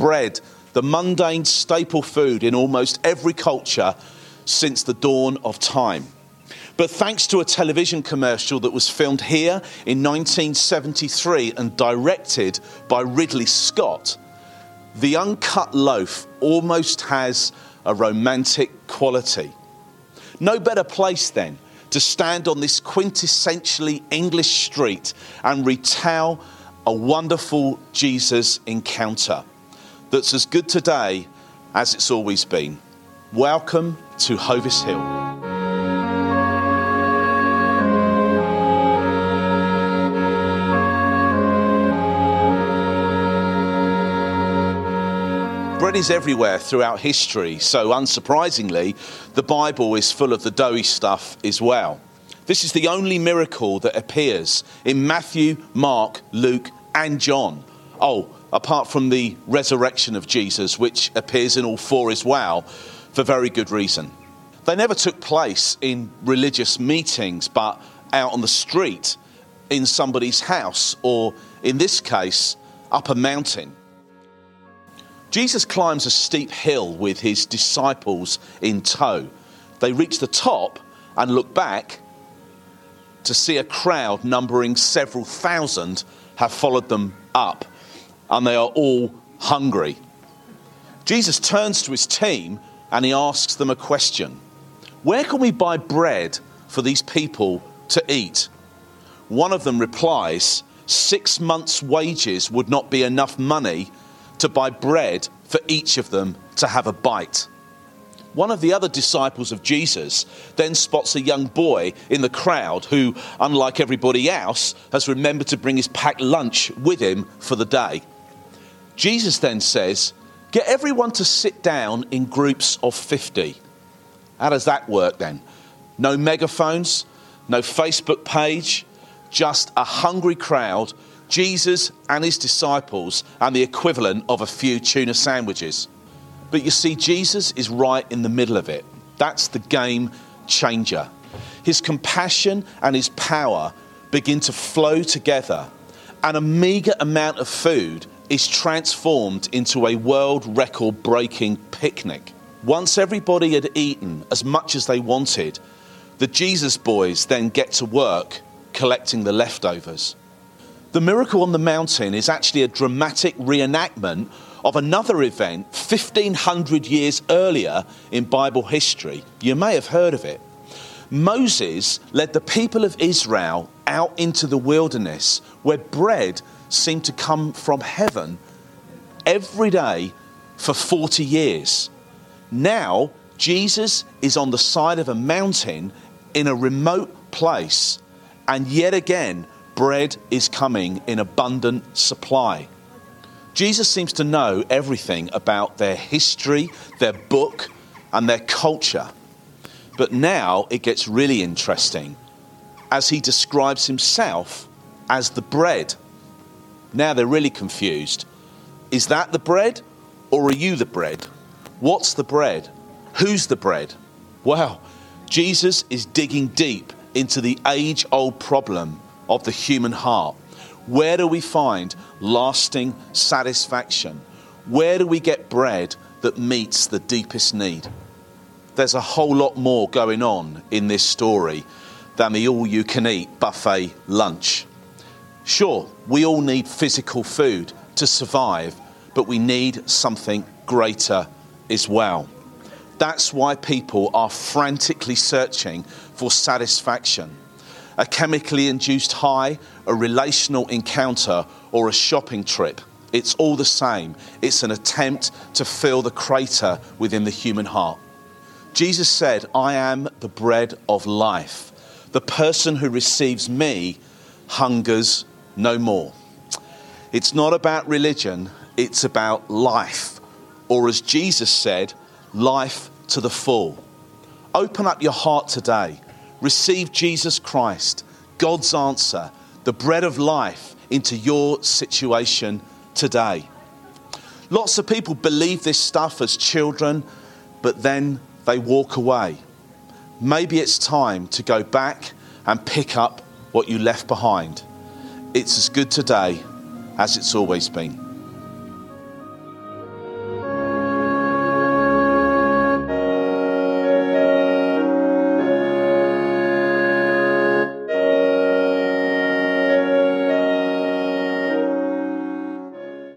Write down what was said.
bread, the mundane staple food in almost every culture since the dawn of time. But thanks to a television commercial that was filmed here in 1973 and directed by Ridley Scott, the uncut loaf almost has a romantic quality. No better place then to stand on this quintessentially English street and retell a wonderful Jesus encounter that's as good today as it's always been. Welcome to Hovis Hill. Bread is everywhere throughout history, so unsurprisingly, the Bible is full of the doughy stuff as well. This is the only miracle that appears in Matthew, Mark, Luke, and John. Apart from the resurrection of Jesus, which appears in all four as well, for very good reason. They never took place in religious meetings, but out on the street, in somebody's house, or in this case, up a mountain. Jesus climbs a steep hill with his disciples in tow. They reach the top and look back to see a crowd numbering several thousand have followed them up, and they are all hungry. Jesus turns to his team and he asks them a question. Where can we buy bread for these people to eat? One of them replies, 6 months' wages would not be enough money to buy bread for each of them to have a bite. One of the other disciples of Jesus then spots a young boy in the crowd who, unlike everybody else, has remembered to bring his packed lunch with him for the day. Jesus then says, "Get everyone to sit down in groups of 50. How does that work then? No megaphones, no Facebook page, just a hungry crowd, Jesus and his disciples, and the equivalent of a few tuna sandwiches. But you see, Jesus is right in the middle of it. That's the game changer. His compassion and his power begin to flow together, and a meagre amount of food is transformed into a world record-breaking picnic. Once everybody had eaten as much as they wanted, the Jesus boys then get to work collecting the leftovers. The miracle on the mountain is actually a dramatic reenactment of another event 1,500 years earlier in Bible history. You may have heard of it. Moses led the people of Israel out into the wilderness where bread seemed to come from heaven every day for 40 years. Now, Jesus is on the side of a mountain in a remote place, and yet again, bread is coming in abundant supply. Jesus seems to know everything about their history, their book, and their culture. But now it gets really interesting as he describes himself as the bread. Now they're really confused. Is that the bread, or are you the bread? What's the bread? Who's the bread? Well, Jesus is digging deep into the age-old problem of the human heart. Where do we find lasting satisfaction? Where do we get bread that meets the deepest need? There's a whole lot more going on in this story than the all-you-can-eat buffet lunch. Sure, we all need physical food to survive, but we need something greater as well. That's why people are frantically searching for satisfaction. A chemically induced high, a relational encounter, or a shopping trip. It's all the same. It's an attempt to fill the crater within the human heart. Jesus said, "I am the bread of life. The person who receives me hungers no more." It's not about religion, it's about life. Or as Jesus said, life to the full. Open up your heart today. Receive Jesus Christ, God's answer, the bread of life, into your situation today. Lots of people believe this stuff as children, but then they walk away. Maybe it's time to go back and pick up what you left behind. It's as good today as it's always been.